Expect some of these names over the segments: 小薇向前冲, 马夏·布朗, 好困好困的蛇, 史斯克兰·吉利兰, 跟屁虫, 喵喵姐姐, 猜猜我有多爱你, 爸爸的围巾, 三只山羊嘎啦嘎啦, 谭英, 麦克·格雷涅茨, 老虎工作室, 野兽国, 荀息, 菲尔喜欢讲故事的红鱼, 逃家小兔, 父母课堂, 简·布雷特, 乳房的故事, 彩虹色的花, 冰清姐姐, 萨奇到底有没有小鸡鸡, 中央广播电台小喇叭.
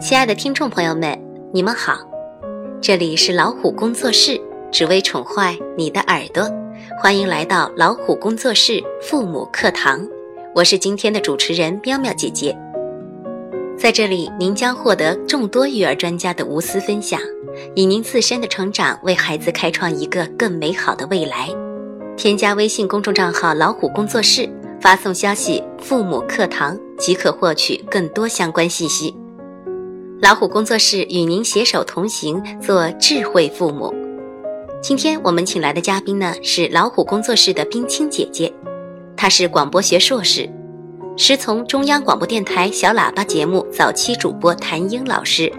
亲爱的听众朋友们，你们好，这里是老虎工作室，只为宠坏你的耳朵，欢迎来到老虎工作室父母课堂，我是今天的主持人喵喵姐姐。在这里，您将获得众多育儿专家的无私分享，以您自身的成长为孩子开创一个更美好的未来。添加微信公众账号老虎工作室，发送消息父母课堂即可获取更多相关信息。老虎工作室与您携手同行，做智慧父母。今天我们请来的嘉宾呢，是老虎工作室的冰清姐姐，她是广播学硕士，师从中央广播电台小喇叭节目早期主播谭英老师。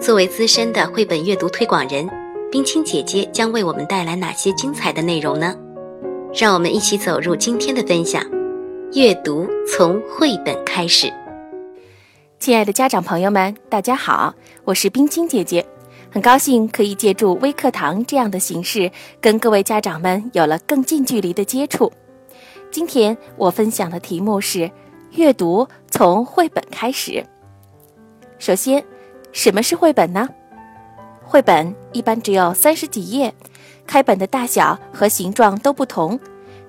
作为资深的绘本阅读推广人，冰清姐姐将为我们带来哪些精彩的内容呢？让我们一起走入今天的分享，阅读从绘本开始。亲爱的家长朋友们，大家好，我是冰清姐姐，很高兴可以借助微课堂这样的形式，跟各位家长们有了更近距离的接触。今天我分享的题目是阅读从绘本开始。首先，什么是绘本呢？绘本一般只有30几页，开本的大小和形状都不同，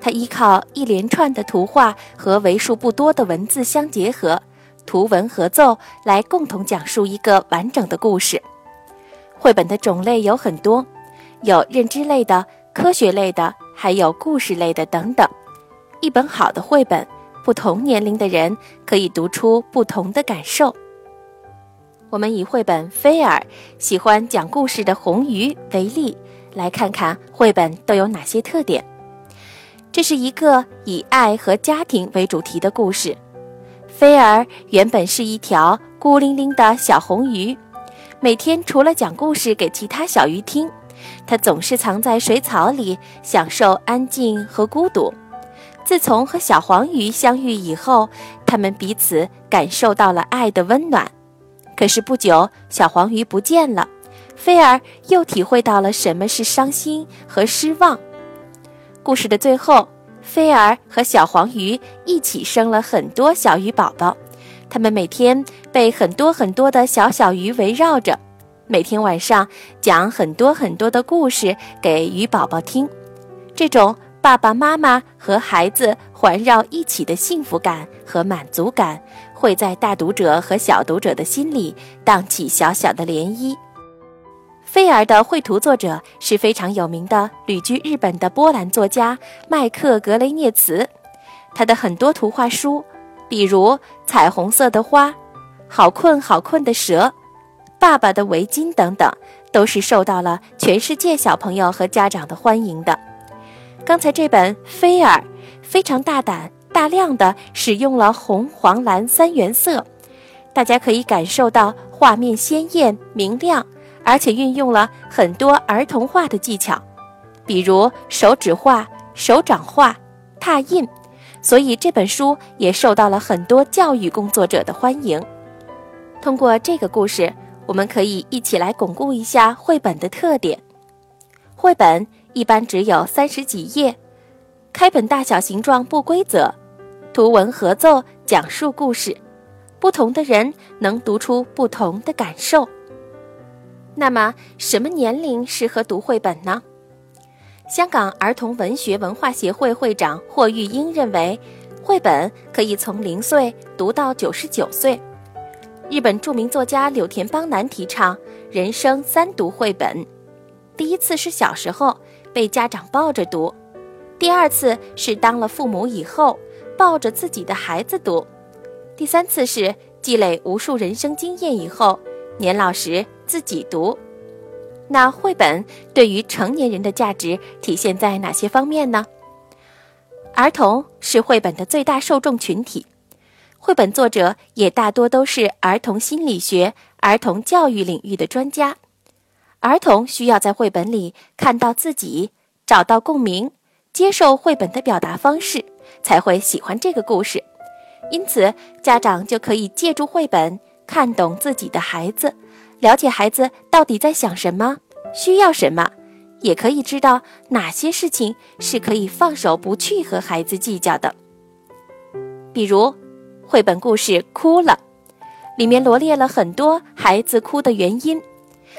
它依靠一连串的图画和为数不多的文字相结合，图文合奏来共同讲述一个完整的故事。绘本的种类有很多，有认知类的、科学类的，还有故事类的等等。一本好的绘本，不同年龄的人可以读出不同的感受。我们以绘本《菲尔喜欢讲故事的红鱼》为例，来看看绘本都有哪些特点。这是一个以爱和家庭为主题的故事。菲尔原本是一条孤零零的小红鱼，每天除了讲故事给其他小鱼听，他总是藏在水草里，享受安静和孤独。自从和小黄鱼相遇以后，他们彼此感受到了爱的温暖。可是不久，小黄鱼不见了，菲尔又体会到了什么是伤心和失望。故事的最后，菲尔和小黄鱼一起生了很多小鱼宝宝，它们每天被很多的小鱼围绕着，每天晚上讲很多的故事给鱼宝宝听。这种爸爸妈妈和孩子环绕一起的幸福感和满足感，会在大读者和小读者的心里荡起小小的涟漪。菲尔的绘图作者是非常有名的旅居日本的波兰作家麦克·格雷涅茨，他的很多图画书，比如《彩虹色的花》、《好困好困的蛇》、《爸爸的围巾》等等，都是受到了全世界小朋友和家长的欢迎的。刚才这本《菲尔》非常大胆，大量的使用了红、黄、蓝三原色，大家可以感受到画面鲜艳明亮，而且运用了很多儿童画的技巧，比如手指画、手掌画、拓印，所以这本书也受到了很多教育工作者的欢迎。通过这个故事，我们可以一起来巩固一下绘本的特点。绘本一般只有30几页，开本大小形状不规则，图文合奏讲述故事，不同的人能读出不同的感受。那么什么年龄适合读绘本呢？香港儿童文学文化协会会长霍玉英认为，绘本可以从0岁读到99岁。日本著名作家柳田邦男提倡人生3读绘本，第一次是小时候被家长抱着读，第二次是当了父母以后抱着自己的孩子读，第三次是积累无数人生经验以后年老时自己读。那绘本对于成年人的价值体现在哪些方面呢？儿童是绘本的最大受众群体，绘本作者也大多都是儿童心理学、儿童教育领域的专家。儿童需要在绘本里看到自己，找到共鸣，接受绘本的表达方式，才会喜欢这个故事。因此，家长就可以借助绘本看懂自己的孩子，了解孩子到底在想什么，需要什么，也可以知道哪些事情是可以放手不去和孩子计较的。比如绘本故事《哭了》，里面罗列了很多孩子哭的原因。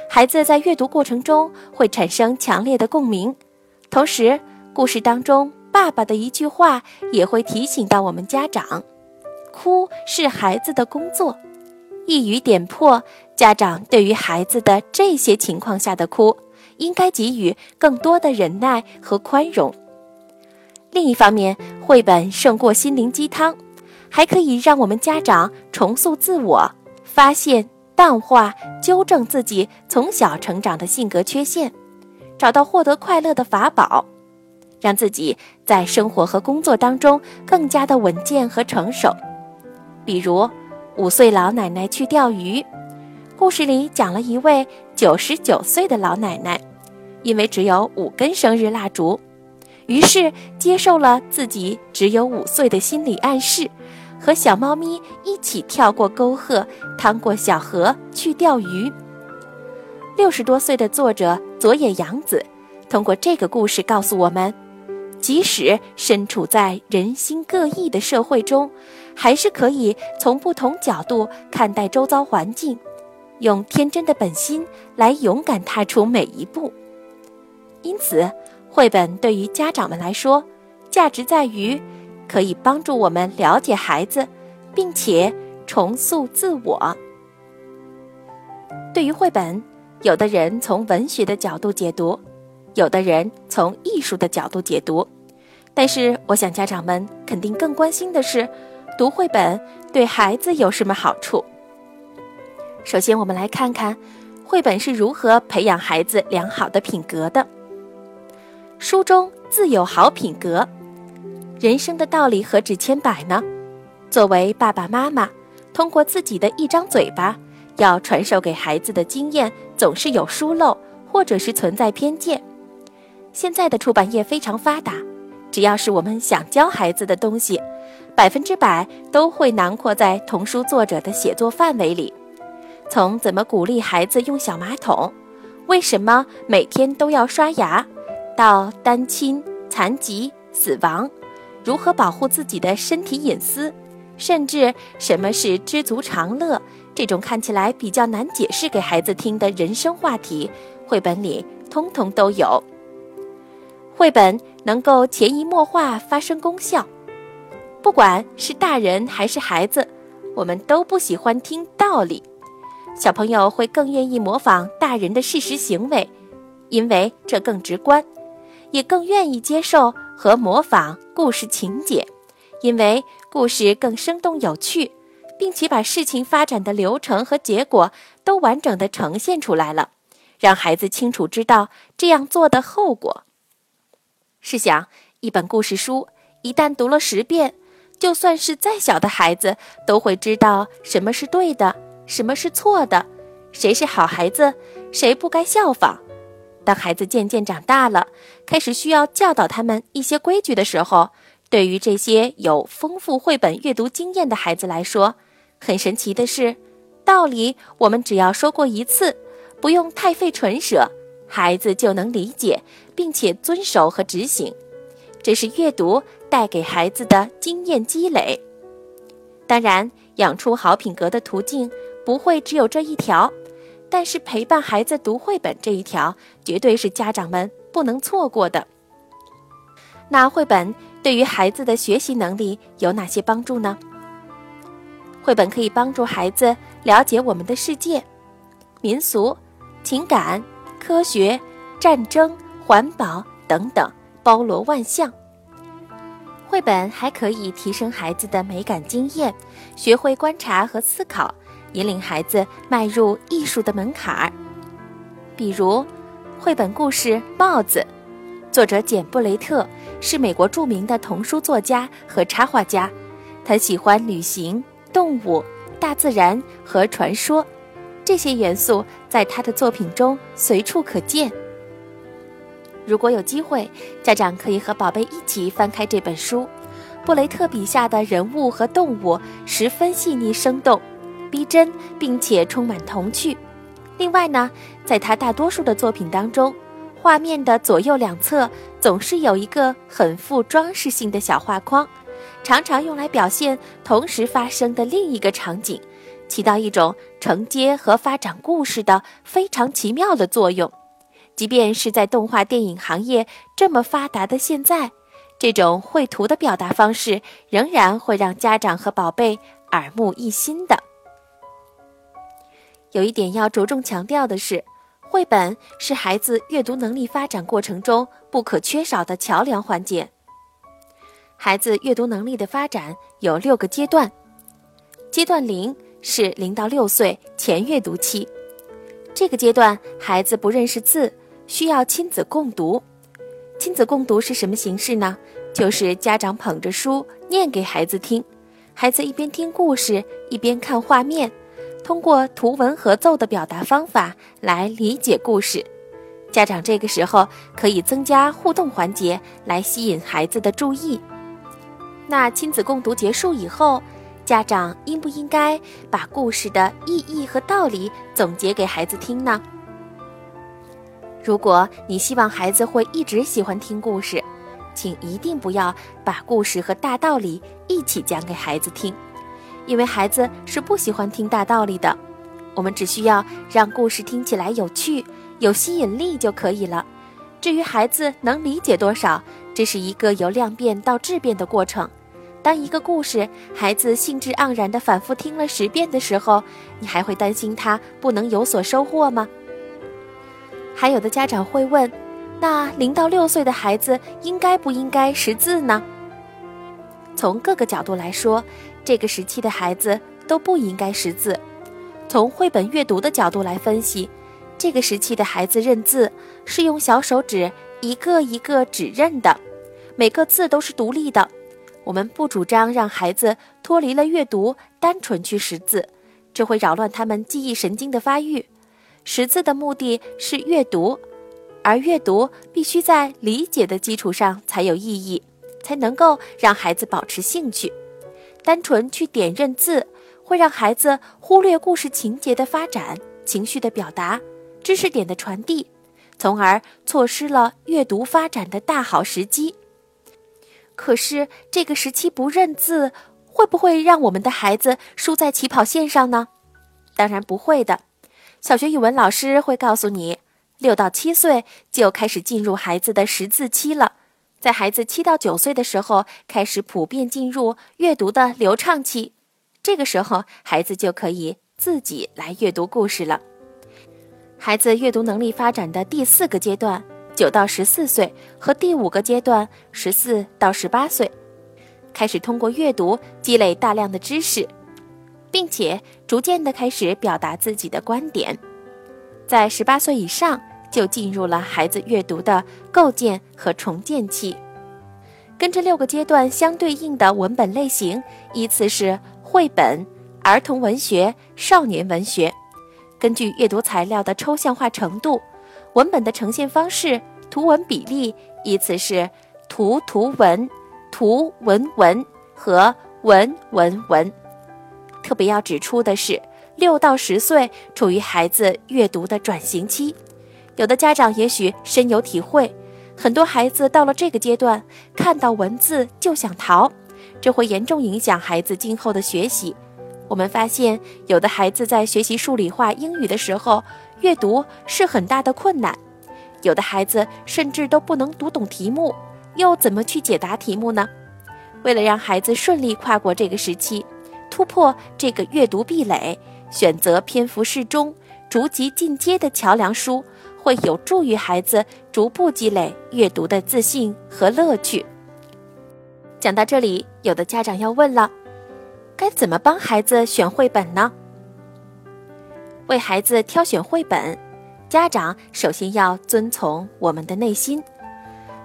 孩子在阅读过程中会产生强烈的共鸣，同时故事当中爸爸的一句话也会提醒到我们家长，哭是孩子的工作，一语点破家长对于孩子的这些情况下的哭应该给予更多的忍耐和宽容。另一方面，绘本胜过心灵鸡汤，还可以让我们家长重塑自我，发现淡化纠正自己从小成长的性格缺陷，找到获得快乐的法宝，让自己在生活和工作当中更加的稳健和成熟。比如5岁老奶奶去钓鱼，故事里讲了一位99岁的老奶奶，因为只有5根生日蜡烛，于是接受了自己只有5岁的心理暗示，和小猫咪一起跳过沟壑，趟过小河去钓鱼。60多岁的作者佐野洋子通过这个故事告诉我们，即使身处在人心各异的社会中，还是可以从不同角度看待周遭环境，用天真的本心来勇敢踏出每一步。因此，绘本对于家长们来说，价值在于可以帮助我们了解孩子，并且重塑自我。对于绘本，有的人从文学的角度解读，有的人从艺术的角度解读，但是我想家长们肯定更关心的是，读绘本对孩子有什么好处。首先，我们来看看绘本是如何培养孩子良好的品格的。书中自有好品格，人生的道理何止100呢？作为爸爸妈妈，通过自己的一张嘴巴，要传授给孩子的经验总是有疏漏，或者是存在偏见。现在的出版业非常发达，只要是我们想教孩子的东西，100%都会囊括在童书作者的写作范围里。从怎么鼓励孩子用小马桶，为什么每天都要刷牙，到单亲、残疾、死亡，如何保护自己的身体隐私，甚至什么是知足常乐，这种看起来比较难解释给孩子听的人生话题，绘本里通通都有。绘本能够潜移默化发生功效，不管是大人还是孩子，我们都不喜欢听道理，小朋友会更愿意模仿大人的事实行为，因为这更直观，也更愿意接受和模仿故事情节，因为故事更生动有趣，并且把事情发展的流程和结果都完整地呈现出来了，让孩子清楚知道这样做的后果。试想，一本故事书一旦读了10遍，就算是再小的孩子都会知道什么是对的，什么是错的，谁是好孩子，谁不该效仿。当孩子渐渐长大了，开始需要教导他们一些规矩的时候，对于这些有丰富绘本阅读经验的孩子来说，很神奇的是，道理我们只要说过1次，不用太费唇舌，孩子就能理解并且遵守和执行。这是阅读带给孩子的经验积累。当然，养出好品格的途径不会只有这一条，但是陪伴孩子读绘本这一条绝对是家长们不能错过的。那绘本对于孩子的学习能力有哪些帮助呢？绘本可以帮助孩子了解我们的世界、民俗、情感、科学、战争、环保等等，包罗万象。绘本还可以提升孩子的美感经验，学会观察和思考，引领孩子迈入艺术的门槛。比如绘本故事《帽子》，作者简·布雷特是美国著名的童书作家和插画家，他喜欢旅行、动物、大自然和传说，这些元素在他的作品中随处可见。如果有机会，家长可以和宝贝一起翻开这本书，布雷特笔下的人物和动物十分细腻生动、逼真，并且充满童趣。另外呢，在他大多数的作品当中，画面的左右两侧总是有一个很富装饰性的小画框，常常用来表现同时发生的另一个场景，起到一种承接和发展故事的非常奇妙的作用。即便是在动画电影行业这么发达的现在，这种绘图的表达方式仍然会让家长和宝贝耳目一新的。有一点要着重强调的是，绘本是孩子阅读能力发展过程中不可缺少的桥梁环节。孩子阅读能力的发展有6个阶段，阶段0是0到6岁前阅读期，这个阶段孩子不认识字，需要亲子共读。亲子共读是什么形式呢？就是家长捧着书念给孩子听，孩子一边听故事一边看画面，通过图文合奏的表达方法来理解故事。家长这个时候可以增加互动环节来吸引孩子的注意。那亲子共读结束以后，家长应不应该把故事的意义和道理总结给孩子听呢？如果你希望孩子会一直喜欢听故事，请一定不要把故事和大道理一起讲给孩子听，因为孩子是不喜欢听大道理的。我们只需要让故事听起来有趣、有吸引力就可以了。至于孩子能理解多少，这是一个由量变到质变的过程。当一个故事孩子兴致盎然地反复听了10遍的时候，你还会担心他不能有所收获吗？还有的家长会问，那0到6岁的孩子应该不应该识字呢？从各个角度来说，这个时期的孩子都不应该识字。从绘本阅读的角度来分析，这个时期的孩子认字是用小手指一个一个指认的，每个字都是独立的。我们不主张让孩子脱离了阅读单纯去识字，这会扰乱他们记忆神经的发育。识字的目的是阅读，而阅读必须在理解的基础上才有意义，才能够让孩子保持兴趣。单纯去点认字会让孩子忽略故事情节的发展、情绪的表达、知识点的传递，从而错失了阅读发展的大好时机。可是这个时期不认字，会不会让我们的孩子输在起跑线上呢？当然不会的。小学语文老师会告诉你，6到7岁就开始进入孩子的识字期了，在孩子7到9岁的时候开始普遍进入阅读的流畅期，这个时候孩子就可以自己来阅读故事了。孩子阅读能力发展的第4个阶段9到14岁和第5个阶段14到18岁，开始通过阅读积累大量的知识，并且逐渐地开始表达自己的观点。在18岁以上就进入了孩子阅读的构建和重建期。跟这6个阶段相对应的文本类型依次是绘本、儿童文学、少年文学。根据阅读材料的抽象化程度、文本的呈现方式、图文比例依次是图文、图文文和文文文。特别要指出的是，6到10岁处于孩子阅读的转型期。有的家长也许深有体会，很多孩子到了这个阶段，看到文字就想逃，这会严重影响孩子今后的学习。我们发现，有的孩子在学习数理化、英语的时候，阅读是很大的困难。有的孩子甚至都不能读懂题目，又怎么去解答题目呢？为了让孩子顺利跨过这个时期，突破这个阅读壁垒，选择篇幅适中、逐级进阶的桥梁书，会有助于孩子逐步积累阅读的自信和乐趣。讲到这里，有的家长要问了，该怎么帮孩子选绘本呢？为孩子挑选绘本，家长首先要遵从我们的内心。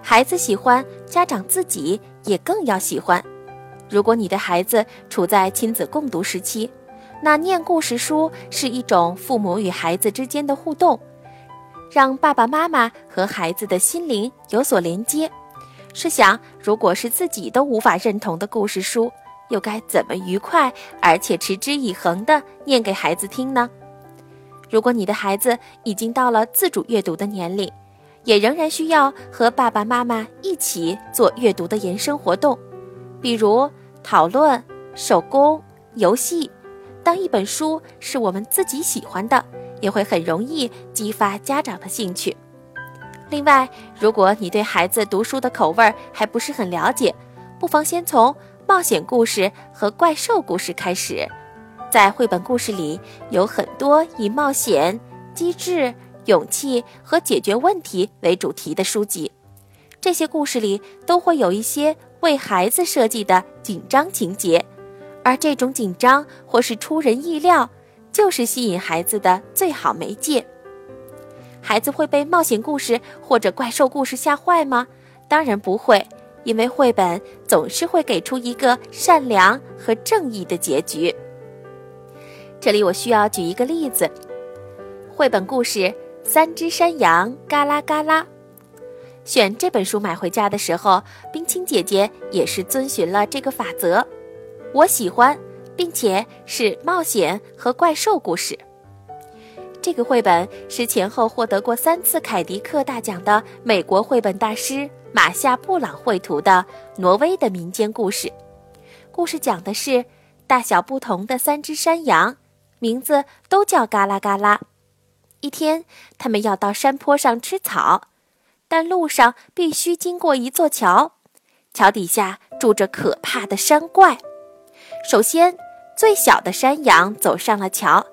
孩子喜欢，家长自己也更要喜欢。如果你的孩子处在亲子共读时期，那念故事书是一种父母与孩子之间的互动，让爸爸妈妈和孩子的心灵有所连接。试想，如果是自己都无法认同的故事书，又该怎么愉快而且持之以恒地念给孩子听呢？如果你的孩子已经到了自主阅读的年龄，也仍然需要和爸爸妈妈一起做阅读的延伸活动，比如讨论、手工、游戏，当一本书是我们自己喜欢的，也会很容易激发家长的兴趣。另外，如果你对孩子读书的口味还不是很了解，不妨先从冒险故事和怪兽故事开始。在绘本故事里，有很多以冒险、机智、勇气和解决问题为主题的书籍，这些故事里都会有一些为孩子设计的紧张情节，而这种紧张或是出人意料，就是吸引孩子的最好媒介。孩子会被冒险故事或者怪兽故事吓坏吗？当然不会，因为绘本总是会给出一个善良和正义的结局。这里我需要举一个例子，绘本故事《三只山羊嘎啦嘎啦》。选这本书买回家的时候，冰清姐姐也是遵循了这个法则。我喜欢，并且是冒险和怪兽故事。这个绘本是前后获得过3次凯迪克大奖的美国绘本大师马夏·布朗绘图的挪威的民间故事。故事讲的是大小不同的3只山羊，名字都叫嘎啦嘎啦。一天，他们要到山坡上吃草，但路上必须经过一座桥，桥底下住着可怕的山怪。首先，最小的山羊走上了桥，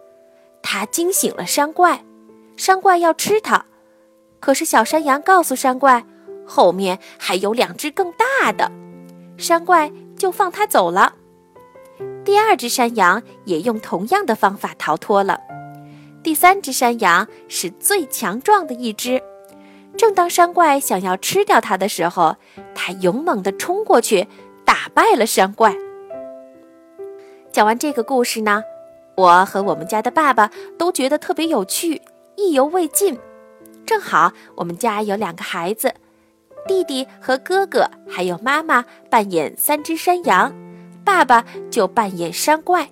他惊醒了山怪，山怪要吃他。可是小山羊告诉山怪，后面还有2只更大的，山怪就放他走了。第2只山羊也用同样的方法逃脱了。第3只山羊是最强壮的一只，正当山怪想要吃掉它的时候，它勇猛地冲过去，打败了山怪。讲完这个故事呢，我和我们家的爸爸都觉得特别有趣，意犹未尽。正好我们家有2个孩子，弟弟和哥哥还有妈妈扮演3只山羊，爸爸就扮演山怪。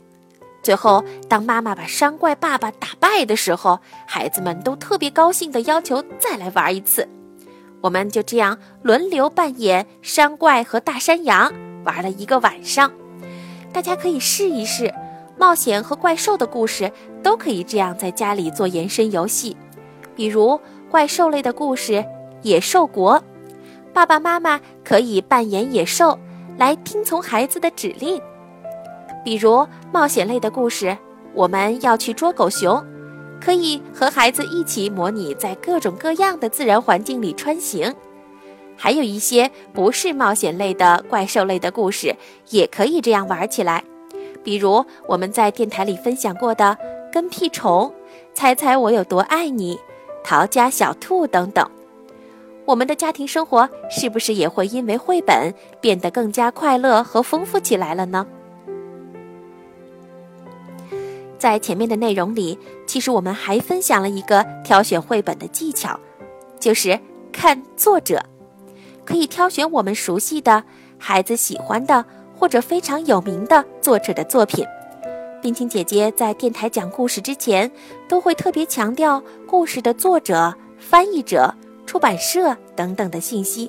最后当妈妈把山怪爸爸打败的时候，孩子们都特别高兴地要求再来玩一次。我们就这样轮流扮演山怪和大山羊，玩了一个晚上。大家可以试一试，冒险和怪兽的故事都可以这样在家里做延伸游戏，比如怪兽类的故事《野兽国》，爸爸妈妈可以扮演野兽来听从孩子的指令。比如冒险类的故事，我们要去捉狗熊，可以和孩子一起模拟在各种各样的自然环境里穿行。还有一些不是冒险类的怪兽类的故事也可以这样玩起来，比如我们在电台里分享过的《跟屁虫》、《猜猜我有多爱你》、《逃家小兔》等等。我们的家庭生活是不是也会因为绘本变得更加快乐和丰富起来了呢？在前面的内容里，其实我们还分享了一个挑选绘本的技巧，就是看作者。可以挑选我们熟悉的、孩子喜欢的或者非常有名的作者的作品。冰清姐姐在电台讲故事之前，都会特别强调故事的作者、翻译者、出版社等等的信息，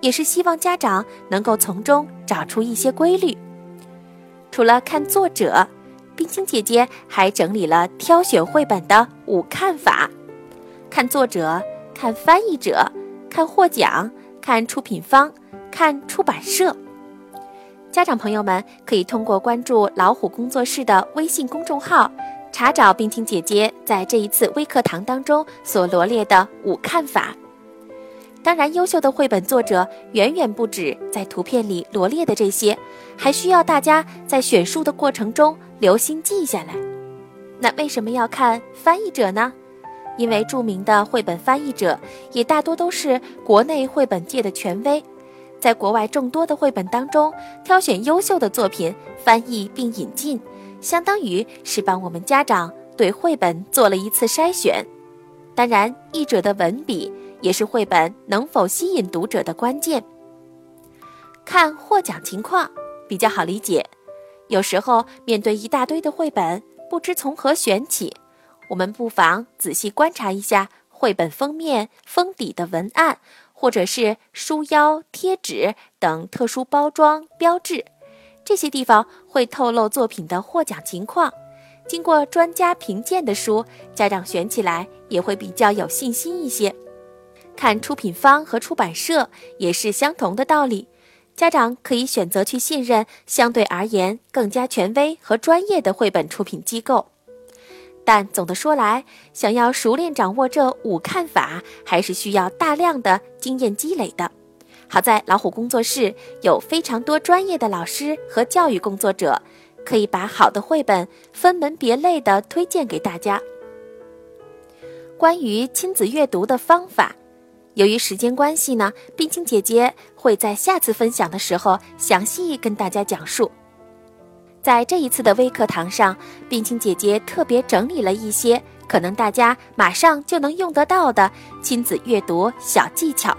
也是希望家长能够从中找出一些规律。除了看作者，冰清姐姐还整理了挑选绘本的5看法：看作者、看翻译者、看获奖、看出品方、看出版社。家长朋友们可以通过关注老虎工作室的微信公众号，查找冰清姐姐在这一次微课堂当中所罗列的5看法。当然，优秀的绘本作者远远不止在图片里罗列的这些，还需要大家在选书的过程中留心记下来。那为什么要看翻译者呢？因为著名的绘本翻译者也大多都是国内绘本界的权威，在国外众多的绘本当中挑选优秀的作品翻译并引进，相当于是帮我们家长对绘本做了一次筛选。当然，译者的文笔也是绘本能否吸引读者的关键。看获奖情况比较好理解，有时候面对一大堆的绘本不知从何选起，我们不妨仔细观察一下绘本封面、封底的文案，或者是书腰、贴纸等特殊包装标志，这些地方会透露作品的获奖情况，经过专家评鉴的书，家长选起来也会比较有信心一些。看出品方和出版社也是相同的道理，家长可以选择去信任相对而言更加权威和专业的绘本出品机构。但总的说来，想要熟练掌握这五看法，还是需要大量的经验积累的。好在老虎工作室有非常多专业的老师和教育工作者，可以把好的绘本分门别类地推荐给大家。关于亲子阅读的方法，由于时间关系呢，冰清姐姐会在下次分享的时候详细跟大家讲述。在这一次的微课堂上，冰清姐姐特别整理了一些可能大家马上就能用得到的亲子阅读小技巧。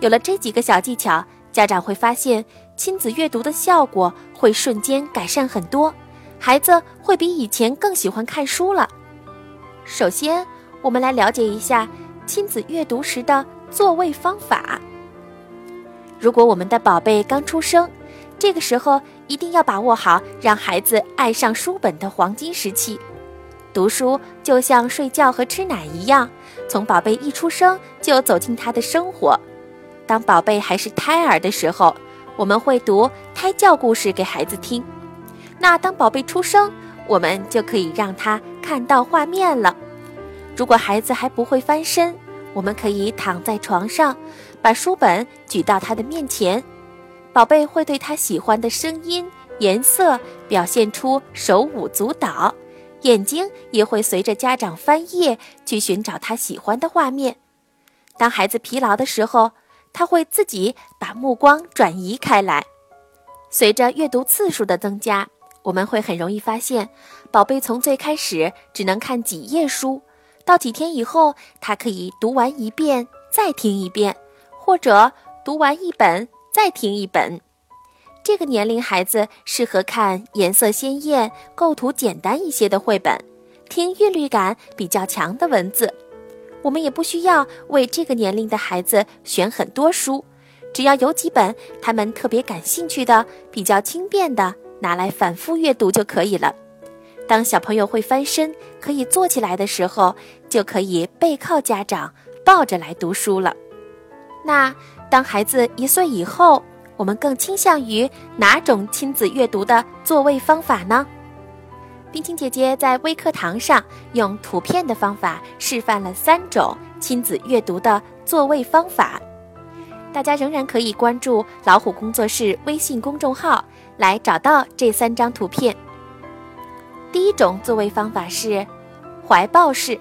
有了这几个小技巧，家长会发现亲子阅读的效果会瞬间改善很多，孩子会比以前更喜欢看书了。首先，我们来了解一下亲子阅读时的座位方法。如果我们的宝贝刚出生，这个时候一定要把握好让孩子爱上书本的黄金时期。读书就像睡觉和吃奶一样，从宝贝一出生就走进他的生活。当宝贝还是胎儿的时候，我们会读胎教故事给孩子听。那当宝贝出生，我们就可以让他看到画面了。如果孩子还不会翻身，我们可以躺在床上，把书本举到他的面前。宝贝会对他喜欢的声音、颜色表现出手舞足蹈，眼睛也会随着家长翻页去寻找他喜欢的画面。当孩子疲劳的时候，他会自己把目光转移开来。随着阅读次数的增加，我们会很容易发现，宝贝从最开始只能看几页书，到几天以后，他可以读完一遍再听一遍，或者读完一本再听一本。这个年龄孩子适合看颜色鲜艳、构图简单一些的绘本，听韵律感比较强的文字。我们也不需要为这个年龄的孩子选很多书，只要有几本他们特别感兴趣的、比较轻便的，拿来反复阅读就可以了。当小朋友会翻身、可以坐起来的时候，就可以背靠家长，抱着来读书了。那当孩子1岁以后，我们更倾向于哪种亲子阅读的座位方法呢？冰清姐姐在微课堂上用图片的方法示范了3种亲子阅读的座位方法，大家仍然可以关注老虎工作室微信公众号来找到这3张图片。第一种座位方法是怀抱式，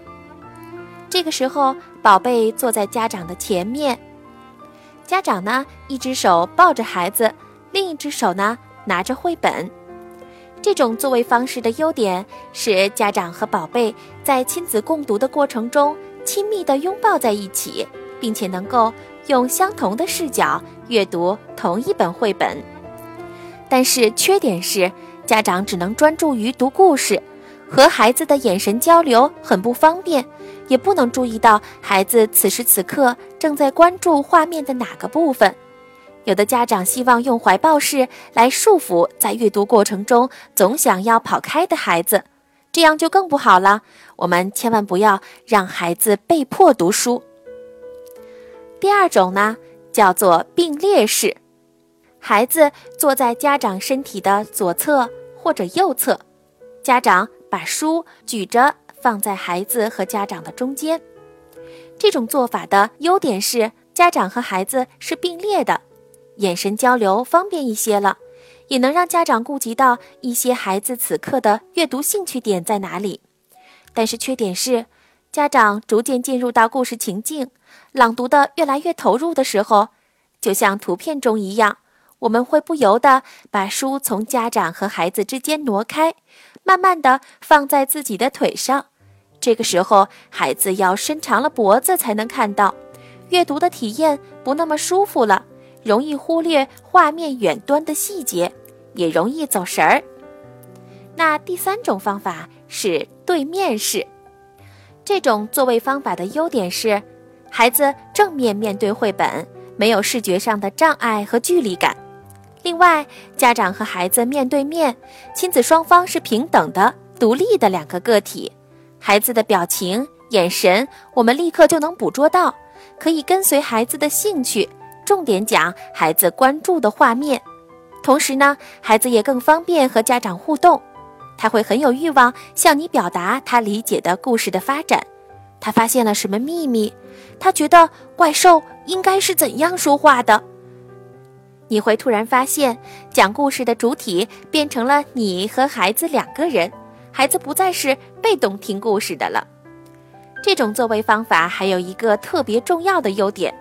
这个时候宝贝坐在家长的前面，家长呢一只手抱着孩子，另一只手呢拿着绘本。这种座位方式的优点是家长和宝贝在亲子共读的过程中亲密地拥抱在一起，并且能够用相同的视角阅读同一本绘本。但是缺点是，家长只能专注于读故事，和孩子的眼神交流很不方便，也不能注意到孩子此时此刻正在关注画面的哪个部分。有的家长希望用怀抱式来束缚在阅读过程中总想要跑开的孩子，这样就更不好了，我们千万不要让孩子被迫读书。第二种呢，叫做并列式，孩子坐在家长身体的左侧或者右侧，家长把书举着放在孩子和家长的中间。这种做法的优点是，家长和孩子是并列的，眼神交流方便一些了，也能让家长顾及到一些孩子此刻的阅读兴趣点在哪里。但是缺点是，家长逐渐进入到故事情境，朗读的越来越投入的时候，就像图片中一样，我们会不由地把书从家长和孩子之间挪开，慢慢地放在自己的腿上。这个时候孩子要伸长了脖子才能看到，阅读的体验不那么舒服了，容易忽略画面远端的细节，也容易走神儿。那第3种方法是对面式，这种座位方法的优点是，孩子正面面对绘本，没有视觉上的障碍和距离感。另外，家长和孩子面对面，亲子双方是平等的，独立的两个个体。孩子的表情、眼神，我们立刻就能捕捉到，可以跟随孩子的兴趣，重点讲孩子关注的画面。同时呢，孩子也更方便和家长互动，他会很有欲望向你表达他理解的故事的发展。他发现了什么秘密？他觉得怪兽应该是怎样说话的？你会突然发现，讲故事的主体变成了你和孩子两个人，孩子不再是被动听故事的了。这种座位方法还有一个特别重要的优点，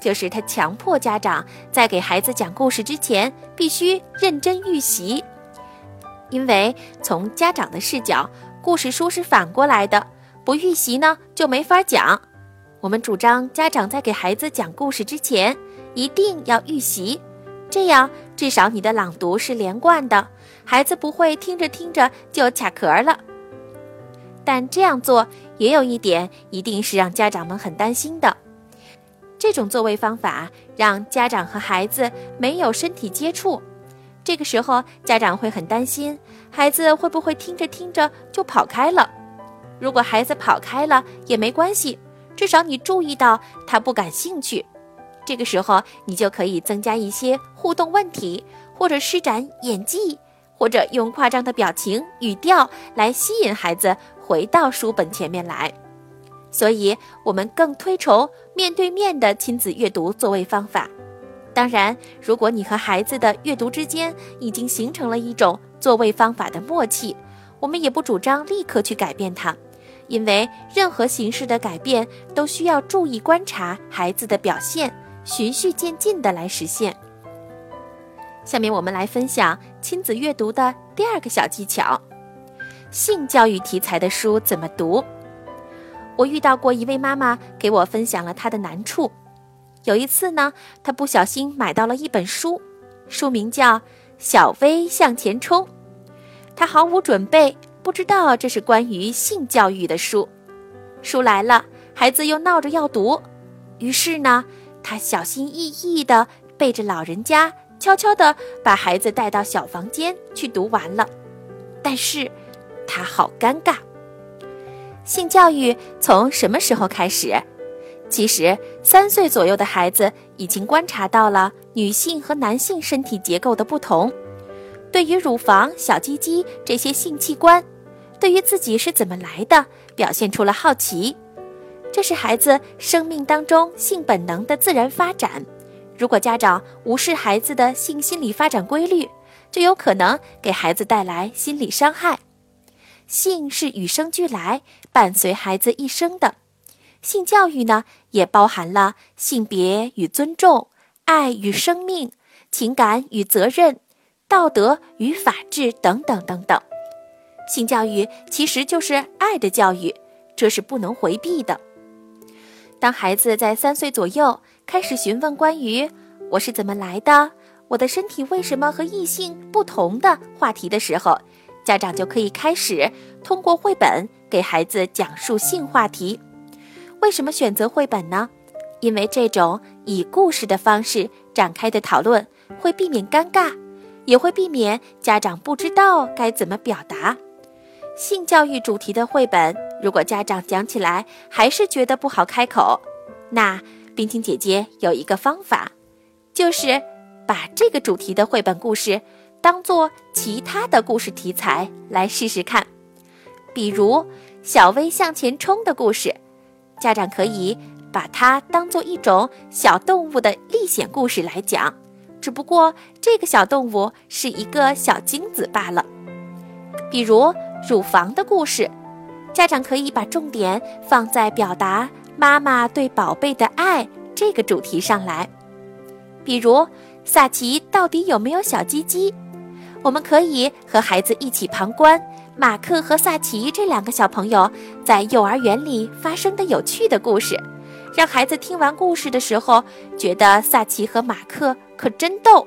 就是它强迫家长在给孩子讲故事之前必须认真预习。因为从家长的视角，故事书是反过来的，不预习呢就没法讲。我们主张家长在给孩子讲故事之前一定要预习，这样至少你的朗读是连贯的，孩子不会听着听着就卡壳了。但这样做也有一点一定是让家长们很担心的，这种座位方法让家长和孩子没有身体接触，这个时候家长会很担心，孩子会不会听着听着就跑开了。如果孩子跑开了也没关系，至少你注意到他不感兴趣，这个时候你就可以增加一些互动问题，或者施展演技，或者用夸张的表情、语调来吸引孩子回到书本前面来。所以我们更推崇面对面的亲子阅读座位方法。当然，如果你和孩子的阅读之间已经形成了一种座位方法的默契，我们也不主张立刻去改变它，因为任何形式的改变都需要注意观察孩子的表现，循序渐进的来实现。下面我们来分享亲子阅读的第二个小技巧，性教育题材的书怎么读？我遇到过一位妈妈给我分享了她的难处。有一次呢，她不小心买到了一本书，书名叫《小薇向前冲》，她毫无准备，不知道这是关于性教育的书。书来了，孩子又闹着要读，于是呢，她小心翼翼地背着老人家，悄悄地把孩子带到小房间去读完了。但是她好尴尬。性教育从什么时候开始？其实3岁左右的孩子已经观察到了女性和男性身体结构的不同，对于乳房、小鸡鸡这些性器官，对于自己是怎么来的表现出了好奇。这是孩子生命当中性本能的自然发展，如果家长无视孩子的性心理发展规律，就有可能给孩子带来心理伤害。性是与生俱来，伴随孩子一生的。性教育呢，也包含了性别与尊重、爱与生命、情感与责任、道德与法治等等等等。性教育其实就是爱的教育，这是不能回避的。当孩子在3岁左右开始询问关于我是怎么来的，我的身体为什么和异性不同的话题的时候，家长就可以开始通过绘本给孩子讲述性话题。为什么选择绘本呢？因为这种以故事的方式展开的讨论会避免尴尬，也会避免家长不知道该怎么表达。性教育主题的绘本，如果家长讲起来还是觉得不好开口，那冰清姐姐有一个方法，就是把这个主题的绘本故事当做其他的故事题材来试试看。比如小薇向前冲的故事，家长可以把它当做一种小动物的历险故事来讲，只不过这个小动物是一个小精子罢了。比如乳房的故事，家长可以把重点放在表达妈妈对宝贝的爱这个主题上来。比如萨奇到底有没有小鸡鸡，我们可以和孩子一起旁观马克和萨奇这两个小朋友在幼儿园里发生的有趣的故事，让孩子听完故事的时候觉得萨奇和马克可真逗，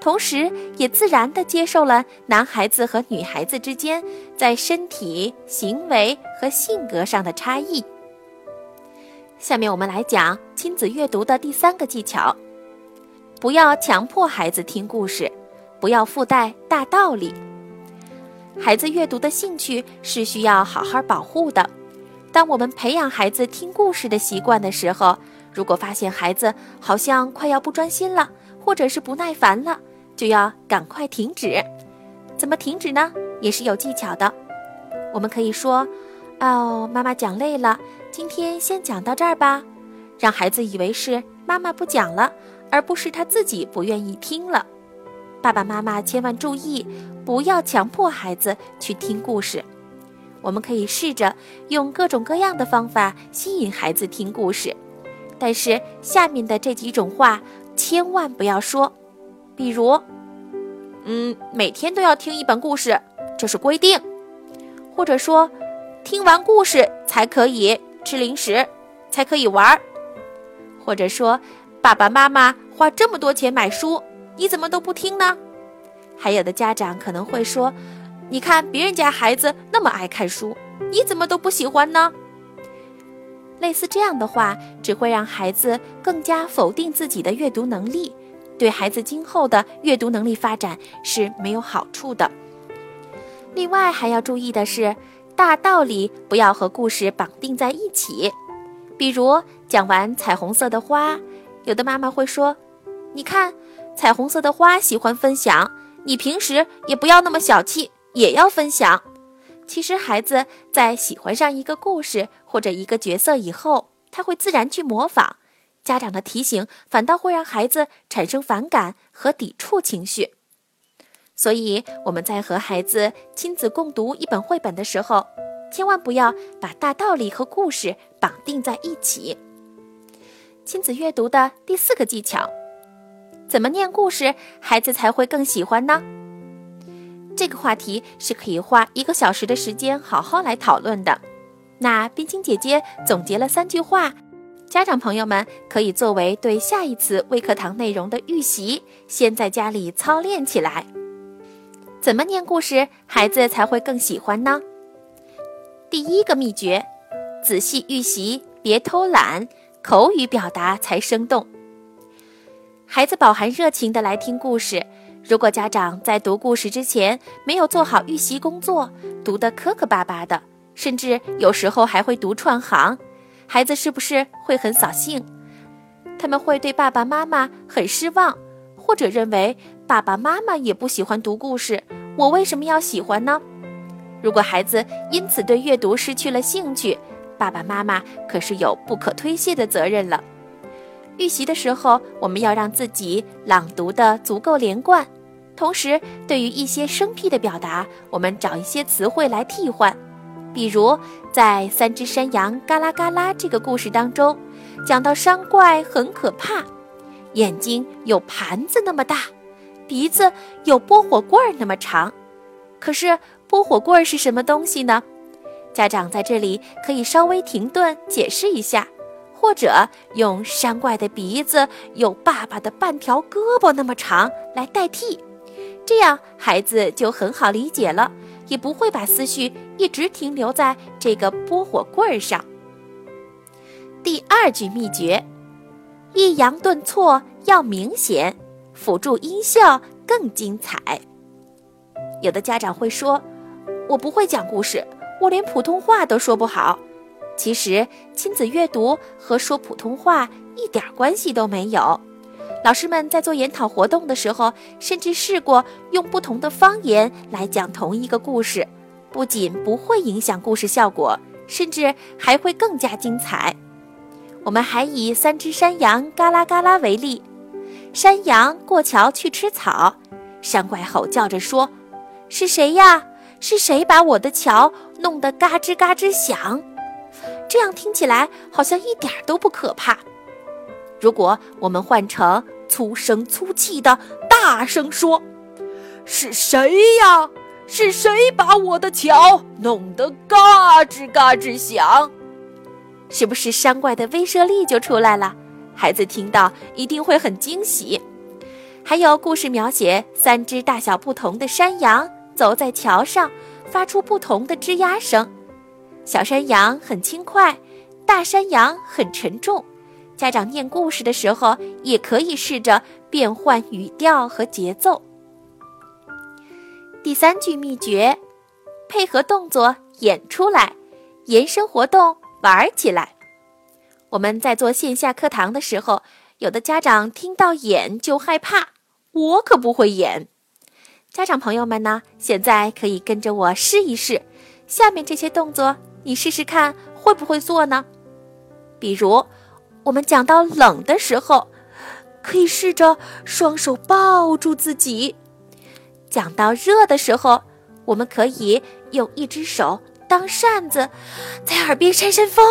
同时也自然地接受了男孩子和女孩子之间在身体、行为和性格上的差异。下面我们来讲亲子阅读的第3个技巧，不要强迫孩子听故事，不要附带大道理。孩子阅读的兴趣是需要好好保护的。当我们培养孩子听故事的习惯的时候，如果发现孩子好像快要不专心了，或者是不耐烦了，就要赶快停止。怎么停止呢？也是有技巧的。我们可以说，妈妈讲累了，今天先讲到这儿吧，让孩子以为是妈妈不讲了，而不是他自己不愿意听了。爸爸妈妈千万注意，不要强迫孩子去听故事。我们可以试着用各种各样的方法吸引孩子听故事，但是下面的这几种话千万不要说。比如每天都要听一本故事，这是规定。或者说，听完故事才可以吃零食，才可以玩。或者说，爸爸妈妈花这么多钱买书，你怎么都不听呢？还有的家长可能会说，你看别人家孩子那么爱看书，你怎么都不喜欢呢？类似这样的话，只会让孩子更加否定自己的阅读能力，对孩子今后的阅读能力发展是没有好处的。另外还要注意的是，大道理不要和故事绑定在一起。比如讲完彩虹色的花，有的妈妈会说，你看彩虹色的花喜欢分享，你平时也不要那么小气，也要分享。其实孩子在喜欢上一个故事或者一个角色以后，他会自然去模仿，家长的提醒反倒会让孩子产生反感和抵触情绪。所以我们在和孩子亲子共读一本绘本的时候，千万不要把大道理和故事绑定在一起。亲子阅读的第4个技巧，怎么念故事孩子才会更喜欢呢？这个话题是可以花1个小时的时间好好来讨论的。那冰清姐姐总结了3句话，家长朋友们可以作为对下一次微课堂内容的预习，先在家里操练起来。怎么念故事孩子才会更喜欢呢？第1个秘诀，仔细预习，别偷懒，口语表达才生动。孩子饱含热情地来听故事，如果家长在读故事之前没有做好预习工作，读得磕磕巴巴的，甚至有时候还会读串行，孩子是不是会很扫兴？他们会对爸爸妈妈很失望，或者认为爸爸妈妈也不喜欢读故事，我为什么要喜欢呢？如果孩子因此对阅读失去了兴趣，爸爸妈妈可是有不可推卸的责任了。预习的时候，我们要让自己朗读得足够连贯，同时对于一些生僻的表达，我们找一些词汇来替换。比如在3只山羊嘎啦嘎啦这个故事当中，讲到山怪很可怕，眼睛有盘子那么大，鼻子有拨火棍那么长。可是拨火棍是什么东西呢？家长在这里可以稍微停顿解释一下，或者用山怪的鼻子有爸爸的半条胳膊那么长来代替，这样孩子就很好理解了，也不会把思绪一直停留在这个拨火棍上。第2句秘诀，抑扬顿挫要明显，辅助音效更精彩。有的家长会说，我不会讲故事，我连普通话都说不好。其实亲子阅读和说普通话一点关系都没有。老师们在做研讨活动的时候，甚至试过用不同的方言来讲同一个故事，不仅不会影响故事效果，甚至还会更加精彩。我们还以3只山羊嘎啦嘎啦为例，山羊过桥去吃草，山怪吼叫着说，是谁呀？是谁把我的桥弄得嘎吱嘎吱响？这样听起来好像一点都不可怕。如果我们换成粗声粗气的大声说，是谁呀？是谁把我的桥弄得嘎吱嘎吱响？是不是山怪的威慑力就出来了？孩子听到一定会很惊喜。还有故事描写3只大小不同的山羊走在桥上，发出不同的吱呀声。小山羊很轻快，大山羊很沉重。家长念故事的时候，也可以试着变换语调和节奏。第3句秘诀，配合动作演出来，延伸活动玩起来。我们在做线下课堂的时候，有的家长听到演就害怕，我可不会演。家长朋友们呢，现在可以跟着我试一试，下面这些动作你试试看会不会做呢？比如我们讲到冷的时候，可以试着双手抱住自己；讲到热的时候，我们可以用一只手当扇子，在耳边扇扇风；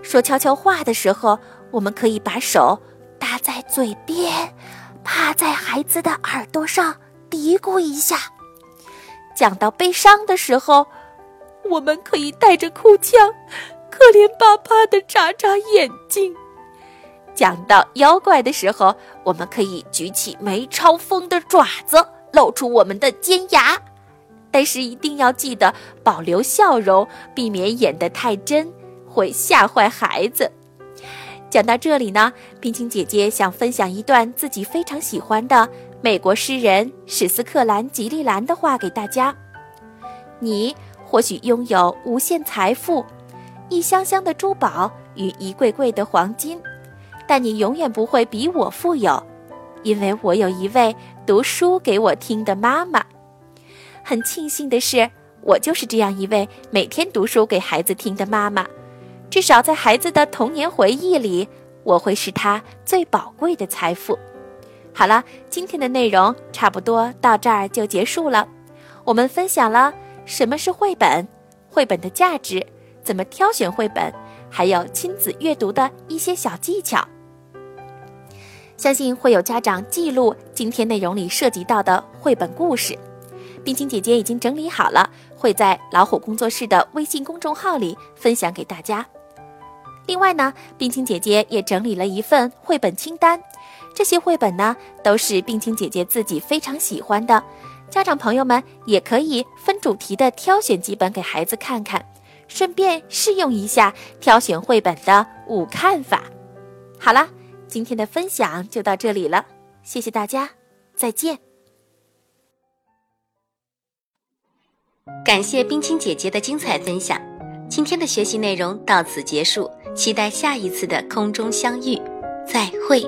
说悄悄话的时候，我们可以把手搭在嘴边，趴在孩子的耳朵上嘀咕一下；讲到悲伤的时候，我们可以带着哭腔，可怜巴巴地眨眨眼睛；讲到妖怪的时候，我们可以举起梅超风的爪子，露出我们的尖牙。但是一定要记得保留笑容，避免演得太真，会吓坏孩子。讲到这里呢，冰清姐姐想分享一段自己非常喜欢的美国诗人史斯克兰·吉利兰的话给大家。你或许拥有无限财富，一箱箱的珠宝与一柜柜的黄金，但你永远不会比我富有，因为我有一位读书给我听的妈妈。很庆幸的是，我就是这样一位每天读书给孩子听的妈妈。至少在孩子的童年回忆里，我会是他最宝贵的财富。好了，今天的内容差不多到这儿就结束了。我们分享了什么是绘本，绘本的价值，怎么挑选绘本，还有亲子阅读的一些小技巧。相信会有家长记录今天内容里涉及到的绘本故事。冰清姐姐已经整理好了，会在老虎工作室的微信公众号里分享给大家。另外呢，冰清姐姐也整理了一份绘本清单，这些绘本呢都是冰清姐姐自己非常喜欢的，家长朋友们也可以分主题的挑选几本给孩子看看，顺便试用一下挑选绘本的5看法。好了，今天的分享就到这里了，谢谢大家，再见。感谢冰清姐姐的精彩分享，今天的学习内容到此结束，期待下一次的空中相遇，再会。